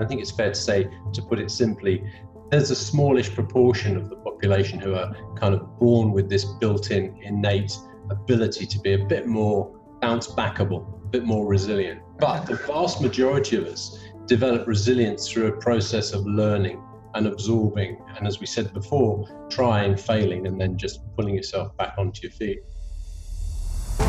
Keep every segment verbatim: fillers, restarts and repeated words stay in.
I think it's fair to say, to put it simply, there's a smallish proportion of the population who are kind of born with this built-in, innate ability to be a bit more bounce-backable, a bit more resilient. But the vast majority of us develop resilience through a process of learning and absorbing, and as we said before, trying, failing, and then just pulling yourself back onto your feet.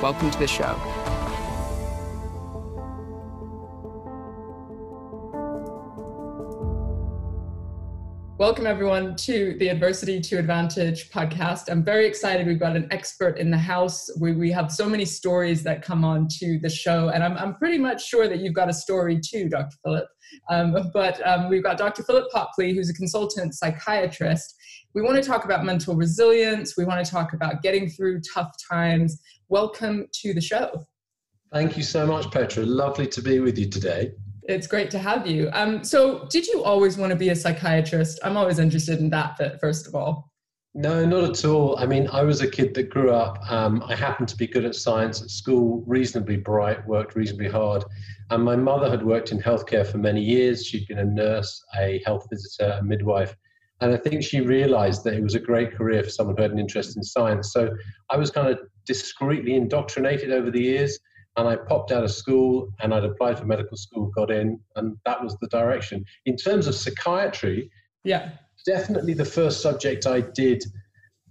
Welcome to the show. Welcome, everyone, to the Adversity to Advantage podcast. I'm very excited. We've got an expert in the house. We, we have so many stories that come on to the show, and I'm, I'm pretty much sure that you've got a story too, Doctor Philip. Um, but um, we've got Doctor Philip Popley, who's a consultant psychiatrist. We want to talk about mental resilience. We want to talk about getting through tough times. Welcome to the show. Thank you so much, Petra. Lovely to be with you today. It's great to have you. Um, so did you always want to be a psychiatrist? I'm always interested in that bit, first of all. No, not at all. I mean, I was a kid that grew up. Um, I happened to be good at science at school, reasonably bright, worked reasonably hard. And my mother had worked in healthcare for many years. She'd been a nurse, a health visitor, a midwife. And I think she realized that it was a great career for someone who had an interest in science. So I was kind of discreetly indoctrinated over the years. And I popped out of school and I'd applied for medical school, got in, and that was the direction. In terms of psychiatry, yeah, definitely the first subject I did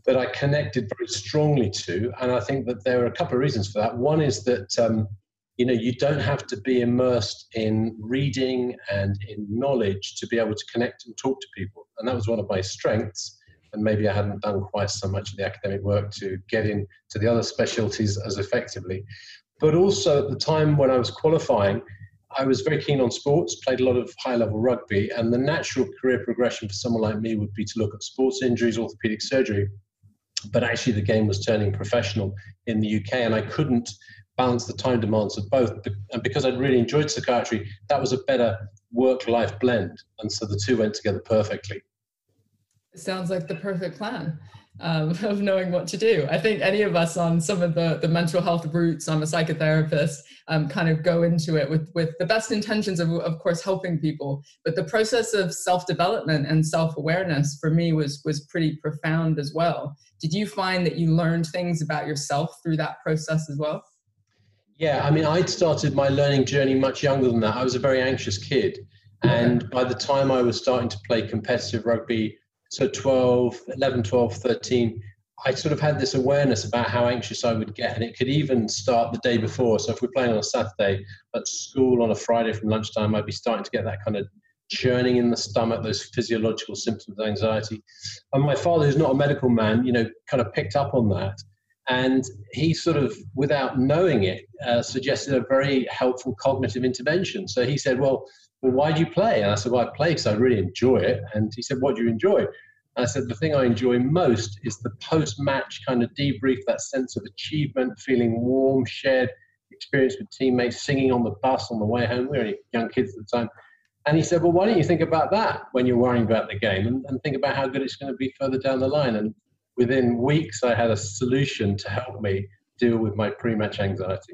that I connected very strongly to. And I think that there are a couple of reasons for that. One is that, um, you know, you don't have to be immersed in reading and in knowledge to be able to connect and talk to people. And that was one of my strengths. And maybe I hadn't done quite so much of the academic work to get into the other specialties as effectively. But also at the time when I was qualifying, I was very keen on sports, played a lot of high-level rugby, and the natural career progression for someone like me would be to look at sports injuries, orthopedic surgery. But actually the game was turning professional in the U K, and I couldn't balance the time demands of both. And because I'd really enjoyed psychiatry, that was a better work-life blend. And so the two went together perfectly. It sounds like the perfect plan. Um, of knowing what to do. I think any of us on some of the, the mental health routes, I'm a psychotherapist, um, kind of go into it with, with the best intentions of, of course, helping people. But the process of self-development and self-awareness for me was, was pretty profound as well. Did you find that you learned things about yourself through that process as well? Yeah, I mean, I'd started my learning journey much younger than that. I was a very anxious kid. And by the time I was starting to play competitive rugby, so twelve, eleven, twelve, thirteen, I sort of had this awareness about how anxious I would get. And it could even start the day before. So if we're playing on a Saturday, at school on a Friday from lunchtime, I'd be starting to get that kind of churning in the stomach, those physiological symptoms of anxiety. And my father, who's not a medical man, you know, kind of picked up on that. And he sort of, without knowing it, uh, suggested a very helpful cognitive intervention. So he said, well, well, why do you play? And I said, well, I play because I really enjoy it. And he said, what do you enjoy? And I said, the thing I enjoy most is the post-match kind of debrief, that sense of achievement, feeling warm, shared experience with teammates, singing on the bus on the way home. We were young kids at the time. And he said, well, why don't you think about that when you're worrying about the game and, and think about how good it's going to be further down the line. And within weeks, I had a solution to help me deal with my pre-match anxiety.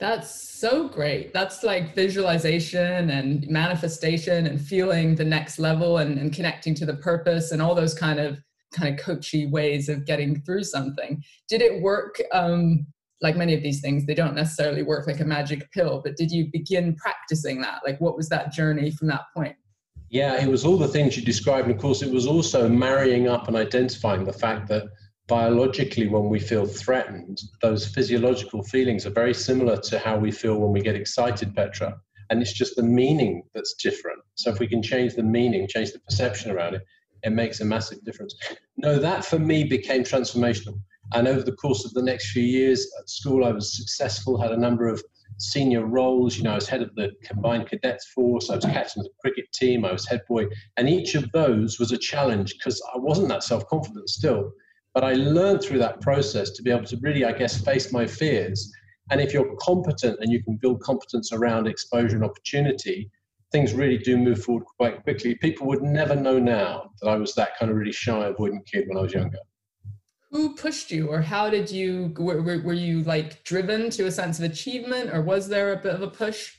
That's so great. That's like visualization and manifestation and feeling the next level and, and connecting to the purpose and all those kind of kind of coachy ways of getting through something. Did it work? Um, like many of these things, they don't necessarily work like a magic pill, but did you begin practicing that? Like, what was that journey from that point? Yeah, it was all the things you described. And of course, it was also marrying up and identifying the fact that biologically, when we feel threatened, those physiological feelings are very similar to how we feel when we get excited, Petra. And it's just the meaning that's different. So if we can change the meaning, change the perception around it, it makes a massive difference. No, that for me became transformational. And over the course of the next few years at school, I was successful, had a number of senior roles. You know, I was head of the combined cadets force, I was captain of the cricket team, I was head boy, and each of those was a challenge because I wasn't that self-confident still. But I learned through that process to be able to really, I guess, face my fears. And if you're competent and you can build competence around exposure and opportunity, things really do move forward quite quickly. People would never know now that I was that kind of really shy, avoidant kid when I was younger. Who pushed you, or how did you, were, were you like driven to a sense of achievement, or was there a bit of a push?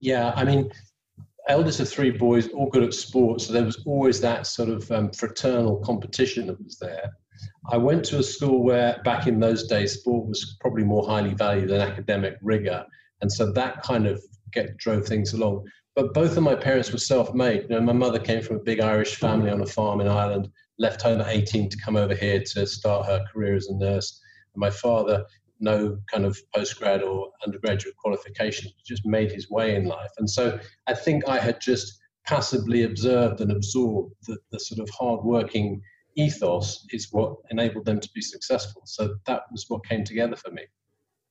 Yeah, I mean, eldest of three boys, all good at sports. So there was always that sort of um, fraternal competition that was there. I went to a school where back in those days, sport was probably more highly valued than academic rigor. And so that kind of get, drove things along. But both of my parents were self-made. You know, my mother came from a big Irish family on a farm in Ireland, left home at eighteen to come over here to start her career as a nurse. And my father, no kind of postgrad or undergraduate qualification, just made his way in life. And so I think I had just passively observed and absorbed the, the sort of hard-working ethos is what enabled them to be successful. So that was what came together for me.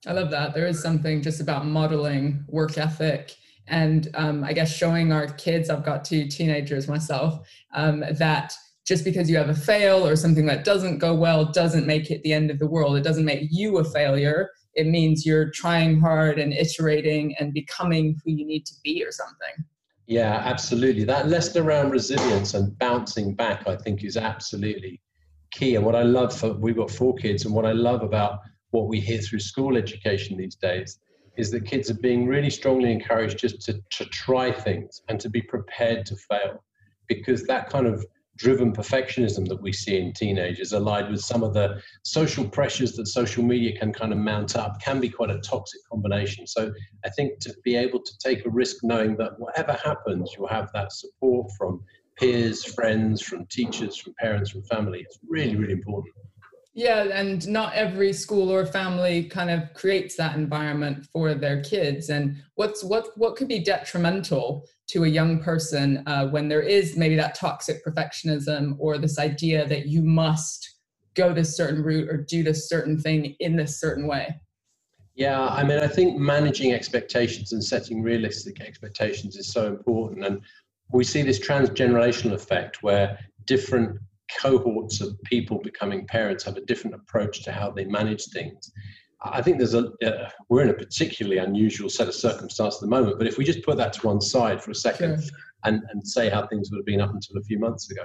I love that. There is something just about modeling work ethic and um, I guess showing our kids, I've got two teenagers myself, um, that just because you have a fail or something that doesn't go well doesn't make it the end of the world. It doesn't make you a failure. It means you're trying hard and iterating and becoming who you need to be or something. Yeah, absolutely. That lesson around resilience and bouncing back, I think, is absolutely key. And what I love for, we've got four kids, and what I love about what we hear through school education these days is that kids are being really strongly encouraged just to, to try things and to be prepared to fail, because that kind of driven perfectionism that we see in teenagers, allied with some of the social pressures that social media can kind of mount up, can be quite a toxic combination. So I think to be able to take a risk knowing that whatever happens, you'll have that support from peers, friends, from teachers, from parents, from family. It's really, really important. Yeah, and not every school or family kind of creates that environment for their kids. And what's what what could be detrimental to a young person uh, when there is maybe that toxic perfectionism or this idea that you must go this certain route or do this certain thing in this certain way? Yeah, I mean, I think managing expectations and setting realistic expectations is so important. And we see this transgenerational effect where different cohorts of people becoming parents have a different approach to how they manage things. I think there's a uh, we're in a particularly unusual set of circumstances at the moment, but if we just put that to one side for a second, sure, and, and say how things would have been up until a few months ago,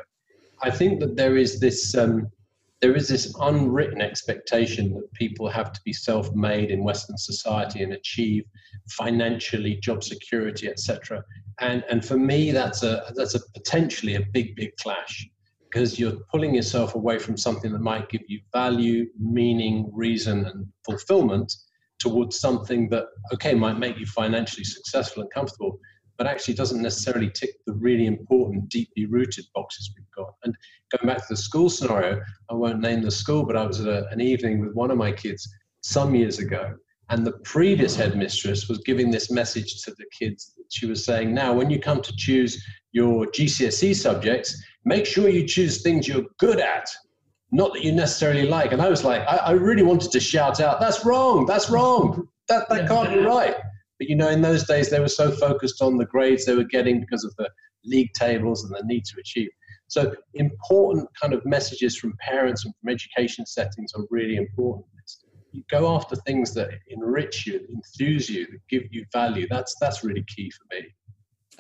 I think that there is this um, there is this unwritten expectation that people have to be self-made in Western society and achieve financially, job security, et cetera. And and for me, that's a that's a potentially a big big clash, because you're pulling yourself away from something that might give you value, meaning, reason, and fulfillment towards something that, okay, might make you financially successful and comfortable, but actually doesn't necessarily tick the really important, deeply rooted boxes we've got. And going back to the school scenario, I won't name the school, but I was at a, an evening with one of my kids some years ago, and the previous headmistress was giving this message to the kids. She was saying, now, when you come to choose your G C S E subjects, make sure you choose things you're good at, not that you necessarily like. And I was like, I, I really wanted to shout out, that's wrong, that's wrong, that, that can't be right. But, you know, in those days, they were so focused on the grades they were getting because of the league tables and the need to achieve. So important kind of messages from parents and from education settings are really important. You go after things that enrich you, enthuse you, that give you value. That's that's really key for me.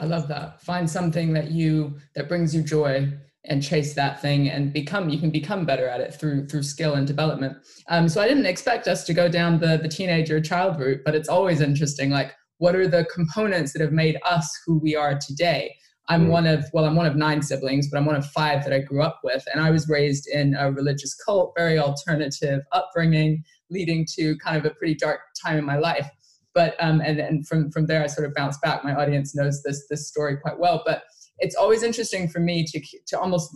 I love that. Find something that you that brings you joy and chase that thing, and become you can become better at it through through skill and development. Um, so I didn't expect us to go down the the teenager child route, but it's always interesting. Like, what are the components that have made us who we are today? I'm mm. one of well, I'm one of nine siblings, but I'm one of five that I grew up with, and I was raised in a religious cult, very alternative upbringing, leading to kind of a pretty dark time in my life. But, um, and, and from, from there, I sort of bounced back. My audience knows this, this story quite well, but it's always interesting for me to, to almost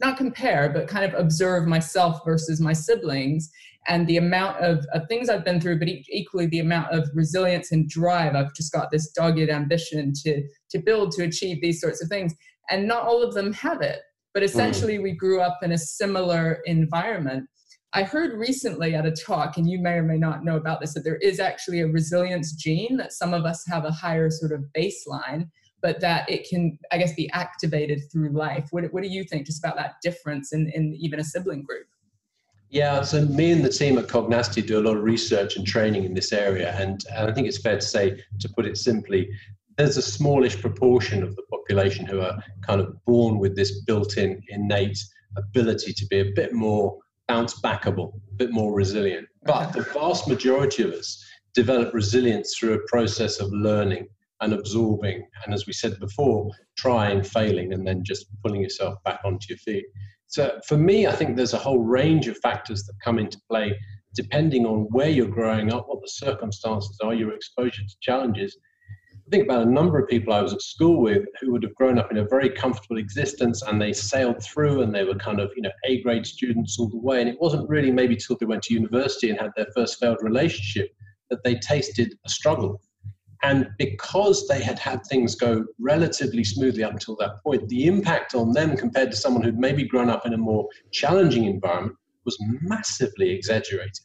not compare, but kind of observe myself versus my siblings and the amount of, of things I've been through, but e- equally the amount of resilience and drive. I've just got this dogged ambition to, to build, to achieve these sorts of things. And not all of them have it, but essentially we grew up in a similar environment. I heard recently at a talk, and you may or may not know about this, that there is actually a resilience gene, that some of us have a higher sort of baseline, but that it can, I guess, be activated through life. What, what do you think just about that difference in, in even a sibling group? Yeah, so me and the team at Cognacity do a lot of research and training in this area. And, and I think it's fair to say, to put it simply, there's a smallish proportion of the population who are kind of born with this built-in innate ability to be a bit more bounce backable, a bit more resilient. But the vast majority of us develop resilience through a process of learning and absorbing, and as we said before, trying, failing, and then just pulling yourself back onto your feet. So for me, I think there's a whole range of factors that come into play depending on where you're growing up, what the circumstances are, your exposure to challenges. I think about a number of people I was at school with who would have grown up in a very comfortable existence, and they sailed through and they were kind of, you know, A-grade students all the way. And it wasn't really maybe till they went to university and had their first failed relationship that they tasted a struggle. And because they had had things go relatively smoothly up until that point, the impact on them compared to someone who'd maybe grown up in a more challenging environment was massively exaggerated.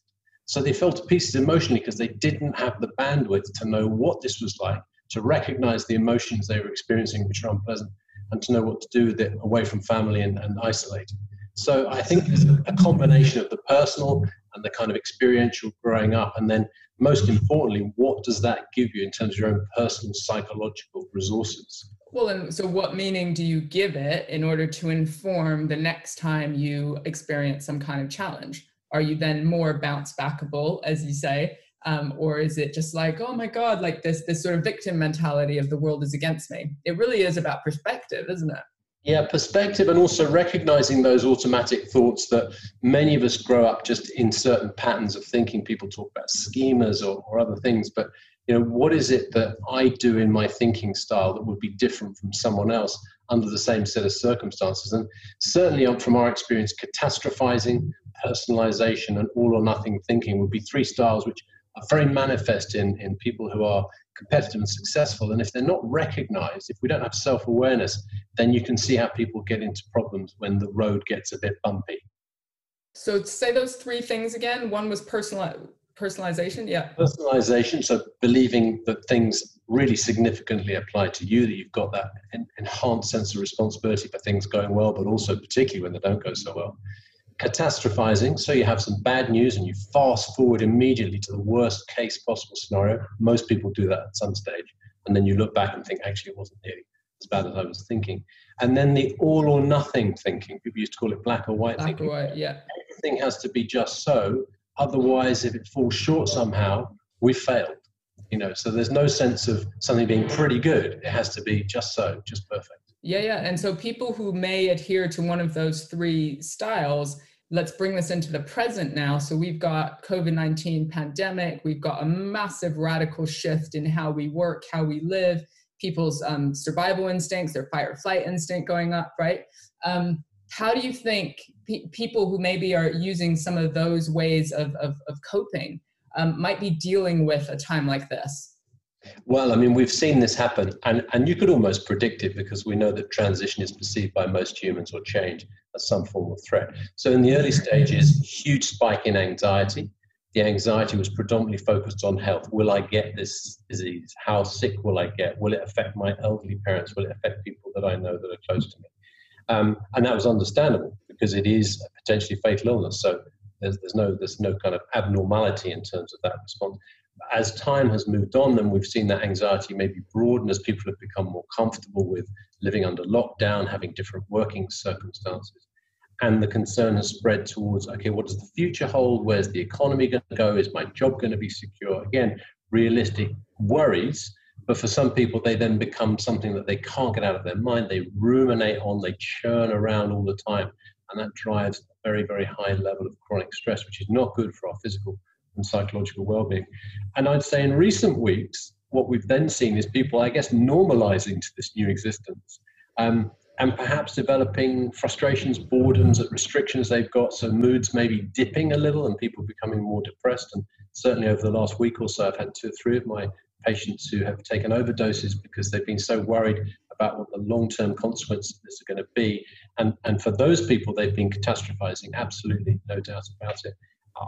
So they fell to pieces emotionally because they didn't have the bandwidth to know what this was like, to recognize the emotions they were experiencing, which are unpleasant, and to know what to do with it away from family and, and isolated. So I think there's a combination of the personal and the kind of experiential growing up, and then most importantly, what does that give you in terms of your own personal psychological resources? Well, and so what meaning do you give it in order to inform the next time you experience some kind of challenge? Are you then more bounce backable, as you say? Um, or is it just like, oh my God, like this, this sort of victim mentality of the world is against me? It really is about perspective, isn't it? Yeah, perspective, and also recognizing those automatic thoughts that many of us grow up just in certain patterns of thinking. People talk about schemas or, or other things, but you know, what is it that I do in my thinking style that would be different from someone else under the same set of circumstances? And certainly from our experience, catastrophizing, personalization, and all or nothing thinking would be three styles which are very manifest in, in people who are competitive and successful. And if they're not recognized, if we don't have self-awareness, then you can see how people get into problems when the road gets a bit bumpy. So say those three things again. One was personal personalization. Yeah. Personalization. So believing that things really significantly apply to you, that you've got that en- enhanced sense of responsibility for things going well, but also particularly when they don't go so well. Catastrophizing, so you have some bad news and you fast forward immediately to the worst case possible scenario. Most people do that at some stage, and then you look back and think, actually, it wasn't nearly as bad as I was thinking. And then the all or nothing thinking, people used to call it black or white black thinking. Or white, yeah. Everything has to be just so, otherwise if it falls short somehow, we failed. You know, so there's no sense of something being pretty good. It has to be just so, just perfect. Yeah, yeah. And so people who may adhere to one of those three styles, let's bring this into the present now. So we've got COVID nineteen pandemic. We've got a massive radical shift in how we work, how we live, people's um, survival instincts, their fight or flight instinct going up, right? Um, how do you think pe- people who maybe are using some of those ways of, of, of coping um, might be dealing with a time like this? Well, I mean, we've seen this happen, and, and you could almost predict it because we know that transition is perceived by most humans, or change, as some form of threat. So in the early stages, huge spike in anxiety. The anxiety was predominantly focused on health. Will I get this disease? How sick will I get? Will it affect my elderly parents? Will it affect people that I know that are close to me? Um, and that was understandable because it is a potentially fatal illness. So there's, there's no, there's no kind of abnormality in terms of that response. As time has moved on, then we've seen that anxiety maybe broaden as people have become more comfortable with living under lockdown, having different working circumstances. And the concern has spread towards, okay, what does the future hold? Where's the economy going to go? Is my job going to be secure? Again, realistic worries. But for some people, they then become something that they can't get out of their mind. They ruminate on, they churn around all the time. And that drives a very, very high level of chronic stress, which is not good for our physical and psychological well-being. And I'd say in recent weeks, what we've then seen is people, I guess, normalizing to this new existence, um, and perhaps developing frustrations, boredoms at restrictions they've got. So moods maybe dipping a little and people becoming more depressed. And certainly over the last week or so, I've had two or three of my patients who have taken overdoses because they've been so worried about what the long-term consequences of this are going to be. And, and for those people, they've been catastrophizing, absolutely, no doubt about it.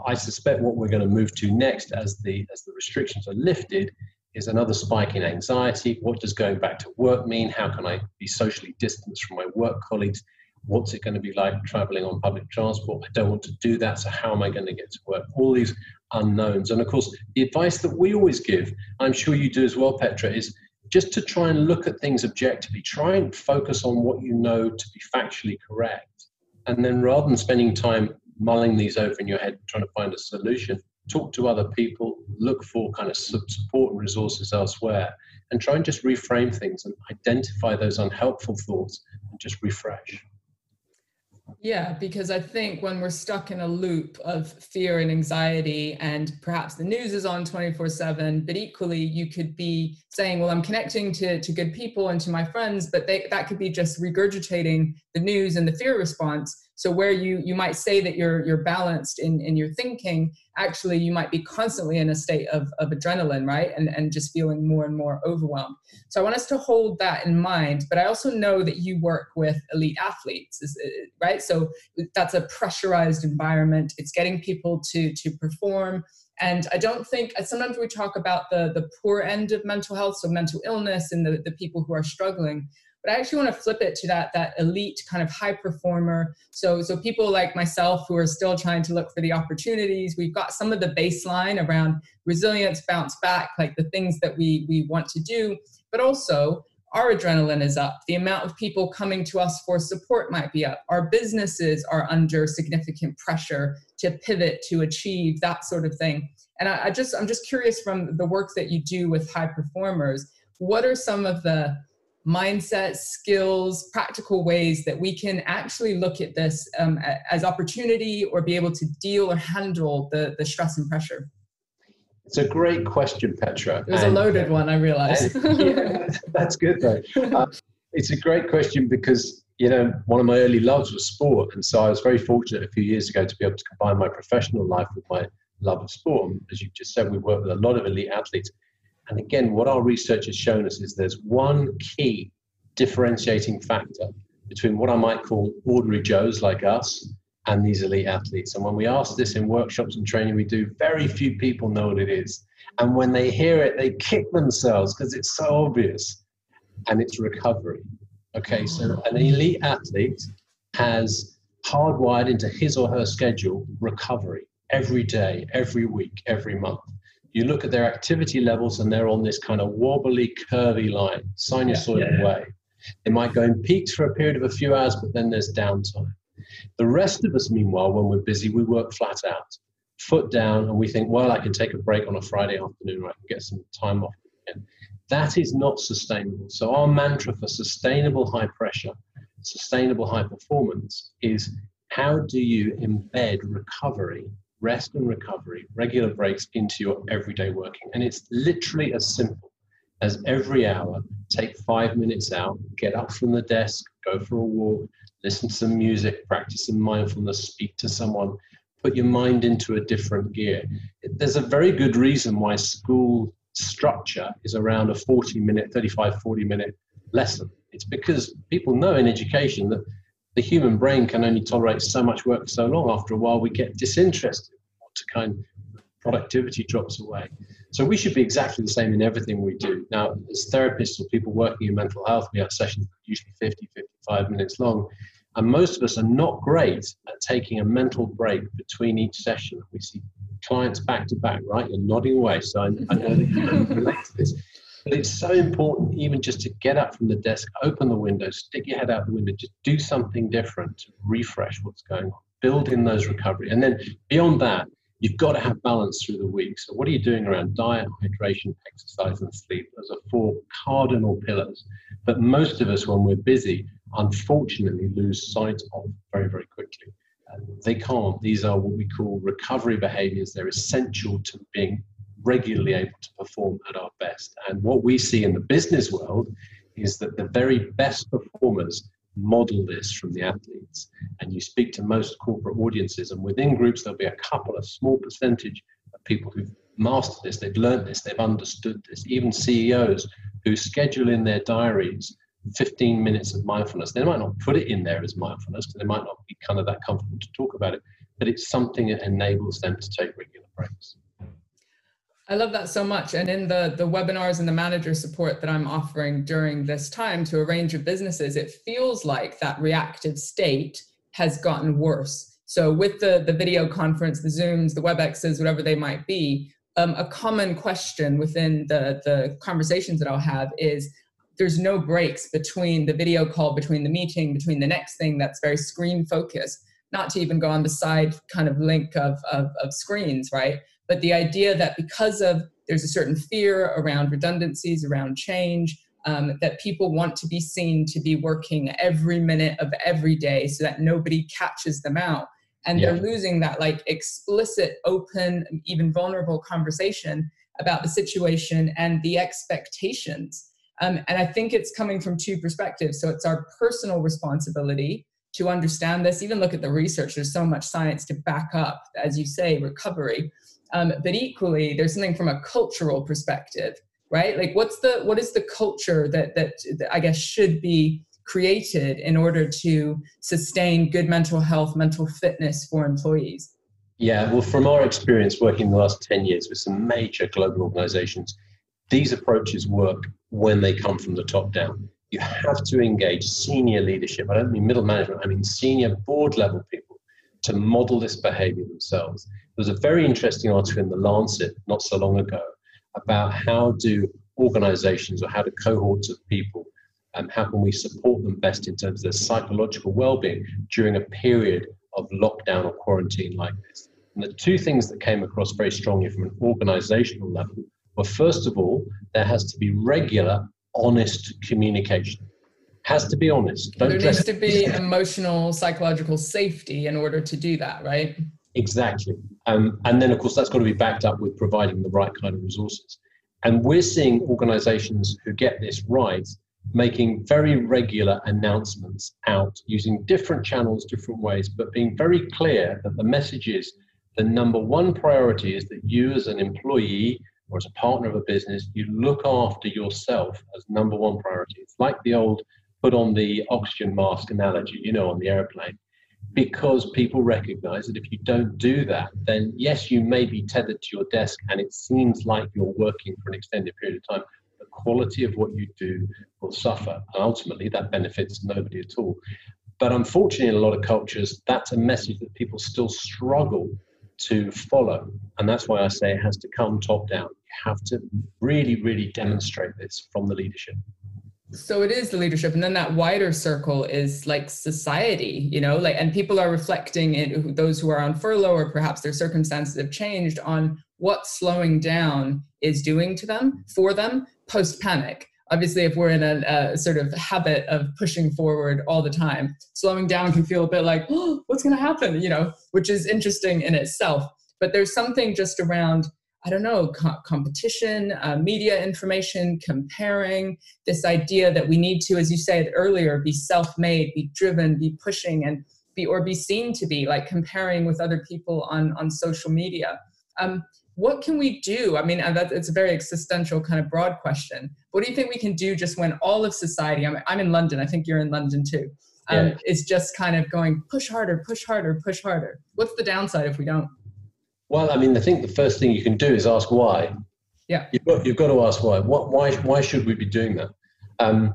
I suspect what we're going to move to next as the, as the restrictions are lifted is another spike in anxiety. What does going back to work mean? How can I be socially distanced from my work colleagues? What's it going to be like traveling on public transport? I don't want to do that, so how am I going to get to work? All these unknowns. And of course, the advice that we always give, I'm sure you do as well, Petra, is just to try and look at things objectively. Try and focus on what you know to be factually correct. And then rather than spending time mulling these over in your head, trying to find a solution, talk to other people, look for kind of support and resources elsewhere, and try and just reframe things and identify those unhelpful thoughts and just refresh. Yeah, because I think when we're stuck in a loop of fear and anxiety, and perhaps the news is on twenty-four seven, but equally you could be saying, well, I'm connecting to, to good people and to my friends, but they, that could be just regurgitating the news and the fear response. So where you, you might say that you're, you're balanced in, in your thinking, actually you might be constantly in a state of, of adrenaline, right? And, and just feeling more and more overwhelmed. So I want us to hold that in mind, but I also know that you work with elite athletes, right? So that's a pressurized environment. It's getting people to, to perform. And I don't think, sometimes we talk about the, the poor end of mental health, so mental illness and the, the people who are struggling. But I actually want to flip it to that, that elite kind of high performer. So, so people like myself who are still trying to look for the opportunities, we've got some of the baseline around resilience, bounce back, like the things that we, we want to do, but also our adrenaline is up. The amount of people coming to us for support might be up. Our businesses are under significant pressure to pivot, to achieve, that sort of thing. And I, I just, I'm just curious from the work that you do with high performers, what are some of the mindset, skills, practical ways that we can actually look at this um, as opportunity or be able to deal or handle the, the stress and pressure? It's a great question, Petra. It was and, a loaded one, I realize. And, yeah, that's good though. Uh, it's a great question because, you know, one of my early loves was sport. And so I was very fortunate a few years ago to be able to combine my professional life with my love of sport. And as you just said, we work with a lot of elite athletes. And again, what our research has shown us is there's one key differentiating factor between what I might call ordinary Joes like us and these elite athletes. And when we ask this in workshops and training we do, very few people know what it is. And when they hear it, they kick themselves because it's so obvious. And it's recovery. Okay, so an elite athlete has hardwired into his or her schedule recovery every day, every week, every month. You look at their activity levels and they're on this kind of wobbly, curvy line, sinusoidal yeah, yeah, yeah. way. They might go in peaks for a period of a few hours, but then there's downtime. The rest of us, meanwhile, when we're busy, we work flat out, foot down, and we think, well, I can take a break on a Friday afternoon, or I can get some time off. That is not sustainable. So our mantra for sustainable high pressure, sustainable high performance is how do you embed recovery, rest and recovery, regular breaks into your everyday working. And it's literally as simple as every hour, take five minutes out, get up from the desk, go for a walk, listen to some music, practice some mindfulness, speak to someone, put your mind into a different gear. There's a very good reason why school structure is around a forty minute, thirty-five, forty minute lesson. It's because people know in education that the human brain can only tolerate so much work for so long. After a while, we get disinterested. Kind of productivity drops away. So we should be exactly the same in everything we do. Now, as therapists or people working in mental health, we have sessions usually fifty, fifty-five minutes long. And most of us are not great at taking a mental break between each session. We see clients back to back, right? You're nodding away, so I, I know that you can relate to this. But it's so important even just to get up from the desk, open the window, stick your head out the window, just do something different to refresh what's going on, build in those recovery. And then beyond that, you've got to have balance through the week. So what are you doing around diet, hydration, exercise, and sleep? Those are four cardinal pillars. But most of us, when we're busy, unfortunately lose sight of very, very quickly. Uh, they can't. These are what we call recovery behaviors. They're essential to being regularly able to perform at our best. And what we see in the business world is that the very best performers model this from the athletes. And you speak to most corporate audiences, and within groups there'll be a couple, a small percentage of people who've mastered this, they've learned this, they've understood this. Even C E Os who schedule in their diaries fifteen minutes of mindfulness. They might not put it in there as mindfulness because they might not be kind of that comfortable to talk about it, but it's something that enables them to take regular breaks. I love that so much. And in the, the webinars and the manager support that I'm offering during this time to a range of businesses, it feels like that reactive state has gotten worse. So with the, the video conference, the Zooms, the WebExes, whatever they might be, um, a common question within the, the conversations that I'll have is, there's no breaks between the video call, between the meeting, between the next thing that's very screen focused, not to even go on the side kind of link of, of, of screens, right? But the idea that because of there's a certain fear around redundancies, around change, um, that people want to be seen to be working every minute of every day so that nobody catches them out. And yeah. They're losing that like explicit, open, even vulnerable conversation about the situation and the expectations. Um, and I think it's coming from two perspectives. So it's our personal responsibility to understand this, even look at the research, there's so much science to back up, as you say, recovery. Um, but equally, there's something from a cultural perspective, right? Like what's the, what is the culture that, that, that I guess should be created in order to sustain good mental health, mental fitness for employees? Yeah, well, from our experience working the last ten years with some major global organizations, these approaches work when they come from the top down. You have to engage senior leadership. I don't mean middle management, I mean senior board level people to model this behavior themselves. There was a very interesting article in The Lancet not so long ago about how do organizations or how do cohorts of people, and um, how can we support them best in terms of their psychological well-being during a period of lockdown or quarantine like this. And the two things that came across very strongly from an organizational level were, first of all, there has to be regular, honest communication. Has to be honest. Don't there needs to be emotional, psychological safety in order to do that, right? Exactly. Um, and then, of course, that's got to be backed up with providing the right kind of resources. And we're seeing organizations who get this right making very regular announcements out using different channels, different ways, but being very clear that the message is the number one priority is that you as an employee or as a partner of a business, you look after yourself as number one priority. It's like the old put on the oxygen mask analogy, you know, on the airplane, because people recognize that if you don't do that, then yes, you may be tethered to your desk and it seems like you're working for an extended period of time. The quality of what you do will suffer. And ultimately that benefits nobody at all. But unfortunately, in a lot of cultures, that's a message that people still struggle to follow. And that's why I say it has to come top down. You have to really, really demonstrate this from the leadership. So it is the leadership. And then that wider circle is like society, you know, like, and people are reflecting in those who are on furlough or perhaps their circumstances have changed on what slowing down is doing to them, for them, post panic. Obviously, if we're in a, a sort of habit of pushing forward all the time, slowing down can feel a bit like, oh, what's going to happen, you know, which is interesting in itself. But there's something just around, I don't know, co- competition, uh, media information, comparing, this idea that we need to, as you said earlier, be self-made, be driven, be pushing, and be or be seen to be, like comparing with other people on, on social media. Um, what can we do? I mean, it's a very existential kind of broad question. What do you think we can do just when all of society, I'm, I'm in London, I think you're in London too, um, yeah. is just kind of going push harder, push harder, push harder. What's the downside if we don't? Well, I mean, I think the first thing you can do is ask why. Yeah, you've got, you've got to ask why. What, why, why should we be doing that? Um,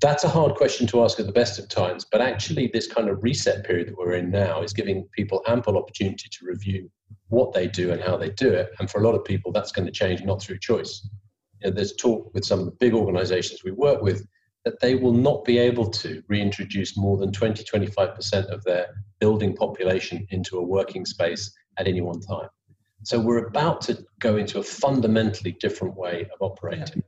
that's a hard question to ask at the best of times, but actually this kind of reset period that we're in now is giving people ample opportunity to review what they do and how they do it. And for a lot of people, that's going to change not through choice. You know, there's talk with some of the big organizations we work with that they will not be able to reintroduce more than twenty, twenty-five percent of their building population into a working space at any one time. So we're about to go into a fundamentally different way of operating. Yeah.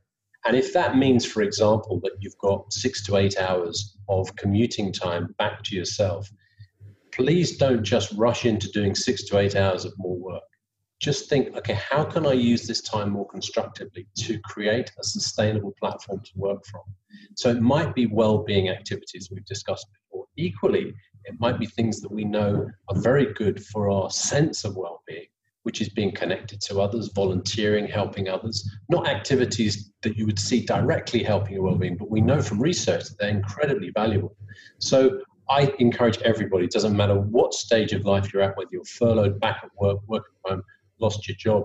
And if that means, for example, that you've got six to eight hours of commuting time back to yourself, please don't just rush into doing six to eight hours of more work. Just think, okay, how can I use this time more constructively to create a sustainable platform to work from? So it might be well-being activities we've discussed before. Equally, it might be things that we know are very good for our sense of well-being, which is being connected to others, volunteering, helping others, not activities that you would see directly helping your well-being, but we know from research that they're incredibly valuable. So I encourage everybody, it doesn't matter what stage of life you're at, whether you're furloughed, back at work, work at home, lost your job,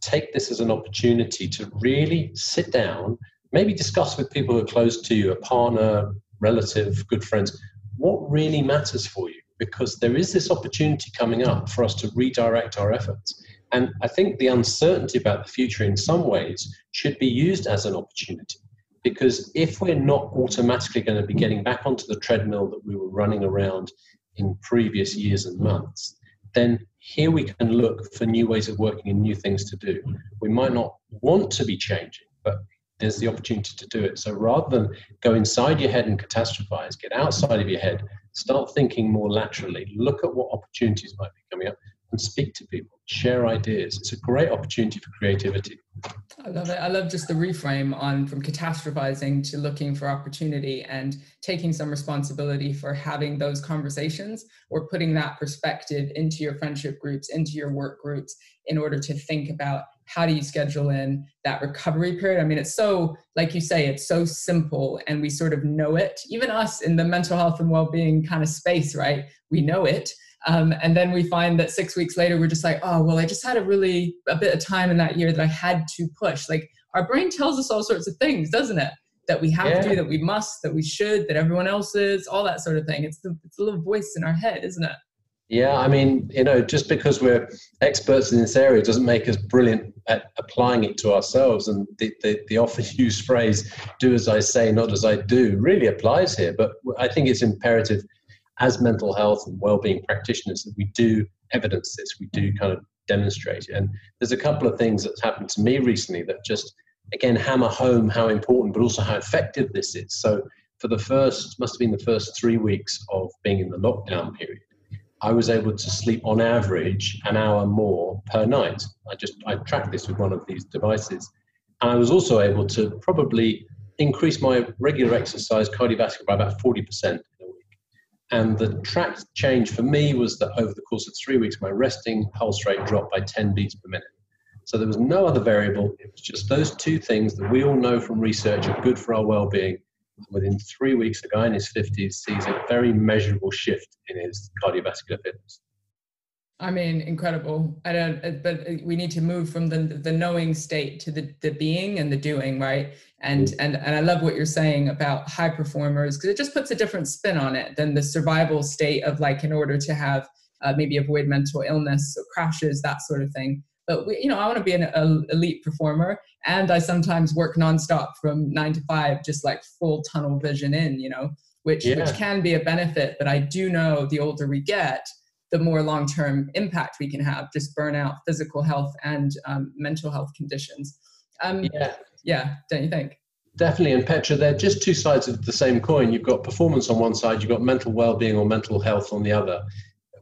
take this as an opportunity to really sit down, maybe discuss with people who are close to you, a partner, relative, good friends, what really matters for you, because there is this opportunity coming up for us to redirect our efforts. And I think the uncertainty about the future in some ways should be used as an opportunity, because if we're not automatically going to be getting back onto the treadmill that we were running around in previous years and months, then here we can look for new ways of working and new things to do. We might not want to be changing, but there's the opportunity to do it. So rather than go inside your head and catastrophize, get outside of your head, start thinking more laterally, look at what opportunities might be coming up and speak to people, share ideas. It's a great opportunity for creativity. I love it. I love just the reframe on from catastrophizing to looking for opportunity and taking some responsibility for having those conversations or putting that perspective into your friendship groups, into your work groups, in order to think about how do you schedule in that recovery period? I mean, it's so, like you say, it's so simple and we sort of know it, even us in the mental health and well-being kind of space, right? We know it. Um, and then we find that six weeks later, we're just like, oh, well, I just had a really, a bit of time in that year that I had to push. Like our brain tells us all sorts of things, doesn't it? That we have yeah. to, that we must, that we should, that everyone else is, all that sort of thing. It's the, it's the little voice in our head, isn't it? Yeah, I mean, you know, just because we're experts in this area doesn't make us brilliant at applying it to ourselves. And the, the, the often used phrase, do as I say, not as I do, really applies here. But I think it's imperative as mental health and well-being practitioners that we do evidence this, we do kind of demonstrate it. And there's a couple of things that's happened to me recently that just, again, hammer home how important, but also how effective this is. So for the first, must have been the first three weeks of being in the lockdown period, I was able to sleep on average an hour more per night. I just, I tracked this with one of these devices. And I was also able to probably increase my regular exercise, cardiovascular, by about forty percent in a week. And the tracked change for me was that over the course of three weeks, my resting pulse rate dropped by ten beats per minute. So there was no other variable. It was just those two things that we all know from research are good for our well-being. Within three weeks, a guy in his fifties sees a very measurable shift in his cardiovascular fitness. I mean, incredible. I don't, but we need to move from the the knowing state to the, the being and the doing, right? And, mm-hmm. and and I love what you're saying about high performers, because it just puts a different spin on it than the survival state of like, in order to have uh, maybe avoid mental illness or crashes, that sort of thing. But we, you know, I want to be an uh, elite performer, and I sometimes work nonstop from nine to five, just like full tunnel vision in, you know, which yeah. which can be a benefit. But I do know the older we get, the more long-term impact we can have, just burnout, physical health, and um, mental health conditions. Um, yeah, yeah, don't you think? Definitely, and Petra, they're just two sides of the same coin. You've got performance on one side, you've got mental well-being or mental health on the other.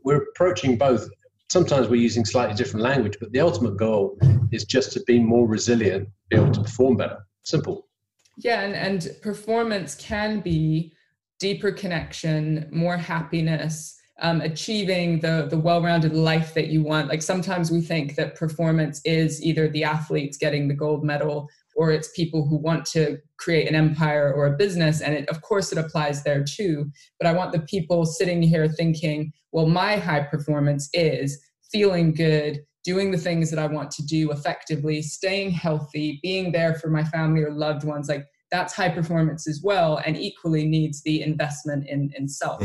We're approaching both. Sometimes we're using slightly different language, but the ultimate goal is just to be more resilient, be able to perform better. Simple. Yeah, and, and performance can be deeper connection, more happiness, um, achieving the, the well-rounded life that you want. Like sometimes we think that performance is either the athletes getting the gold medal or it's people who want to create an empire or a business. And it, of course, it applies there too. But I want the people sitting here thinking, well, my high performance is feeling good, doing the things that I want to do effectively, staying healthy, being there for my family or loved ones. Like that's high performance as well, and equally needs the investment in, in self.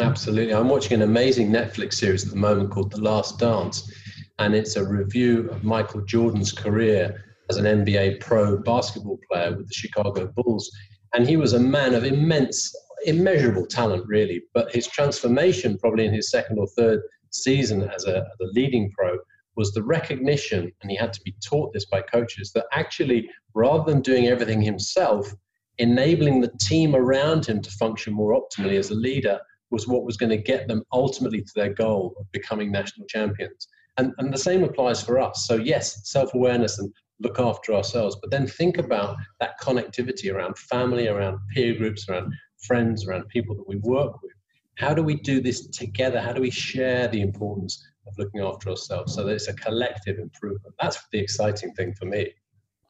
Absolutely. I'm watching an amazing Netflix series at the moment called The Last Dance. And it's a review of Michael Jordan's career as an N B A pro basketball player with the Chicago Bulls. And he was a man of immense, immeasurable talent, really. But his transformation, probably in his second or third season as a, as a leading pro, was the recognition, and he had to be taught this by coaches, that actually, rather than doing everything himself, enabling the team around him to function more optimally as a leader was what was going to get them ultimately to their goal of becoming national champions. And, and the same applies for us. So yes, self-awareness and look after ourselves, but then think about that connectivity around family, around peer groups, around friends, around people that we work with. How do we do this together? How do we share the importance of looking after ourselves, so that it's a collective improvement. That's the exciting thing for me.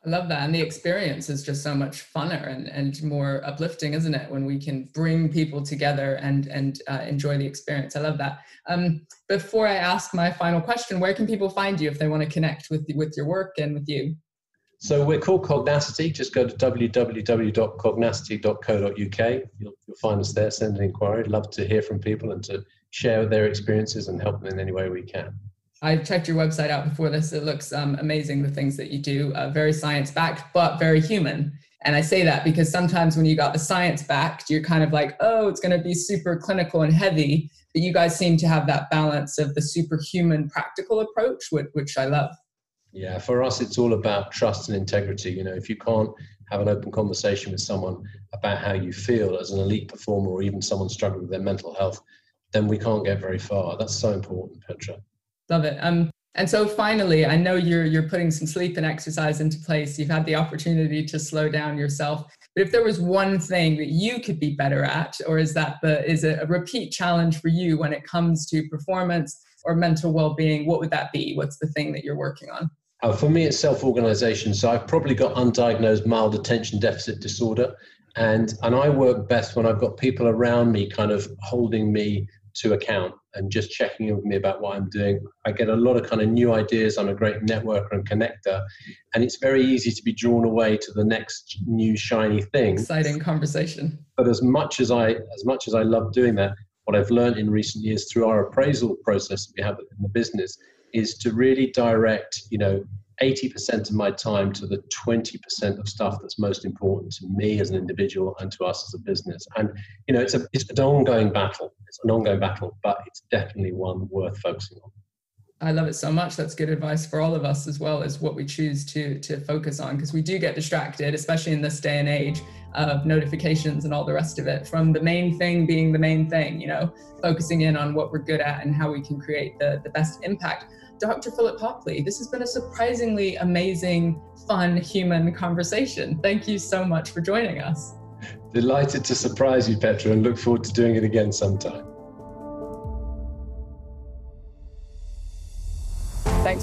I love that. And the experience is just so much funner and, and more uplifting, isn't it? When we can bring people together and, and uh, enjoy the experience. I love that. Um, before I ask my final question, where can people find you if they want to connect with, with your work and with you? So we're called Cognacity. Just go to w w w dot cognacity dot co dot u k. You'll, you'll find us there. Send an inquiry. I'd love to hear from people and to share their experiences and help them in any way we can. I checked your website out before this. It looks um, amazing, the things that you do, uh, very science-backed, but very human. And I say that because sometimes when you got the science-backed, you're kind of like, oh, it's going to be super clinical and heavy. But you guys seem to have that balance of the superhuman practical approach, which, which I love. Yeah, for us, it's all about trust and integrity. You know, if you can't have an open conversation with someone about how you feel as an elite performer or even someone struggling with their mental health, then we can't get very far. That's so important, Petra. Love it. Um, and so finally, I know you're, you're putting some sleep and exercise into place. You've had the opportunity to slow down yourself. But if there was one thing that you could be better at, or is that the, is it a repeat challenge for you when it comes to performance or mental well-being, what would that be? What's the thing that you're working on? Uh, for me, it's self-organization. So I've probably got undiagnosed mild attention deficit disorder. And, and I work best when I've got people around me kind of holding me to account and just checking in with me about what I'm doing. I get a lot of kind of new ideas. I'm a great networker and connector. And it's very easy to be drawn away to the next new shiny thing. Exciting conversation. But as much as I, as much as I love doing that, what I've learned in recent years through our appraisal process that we have in the business is to really direct, you know, eighty percent of my time to the twenty percent of stuff that's most important to me as an individual and to us as a business. And, you know, it's a it's an ongoing battle. It's an ongoing battle, but it's definitely one worth focusing on. I love it so much. That's good advice for all of us, as well as what we choose to, to focus on, because we do get distracted, especially in this day and age of notifications and all the rest of it, from the main thing being the main thing, you know, focusing in on what we're good at and how we can create the, the best impact. Doctor Philip Popley, this has been a surprisingly amazing, fun, human conversation. Thank you so much for joining us. Delighted to surprise you, Petra, and look forward to doing it again sometime. Thanks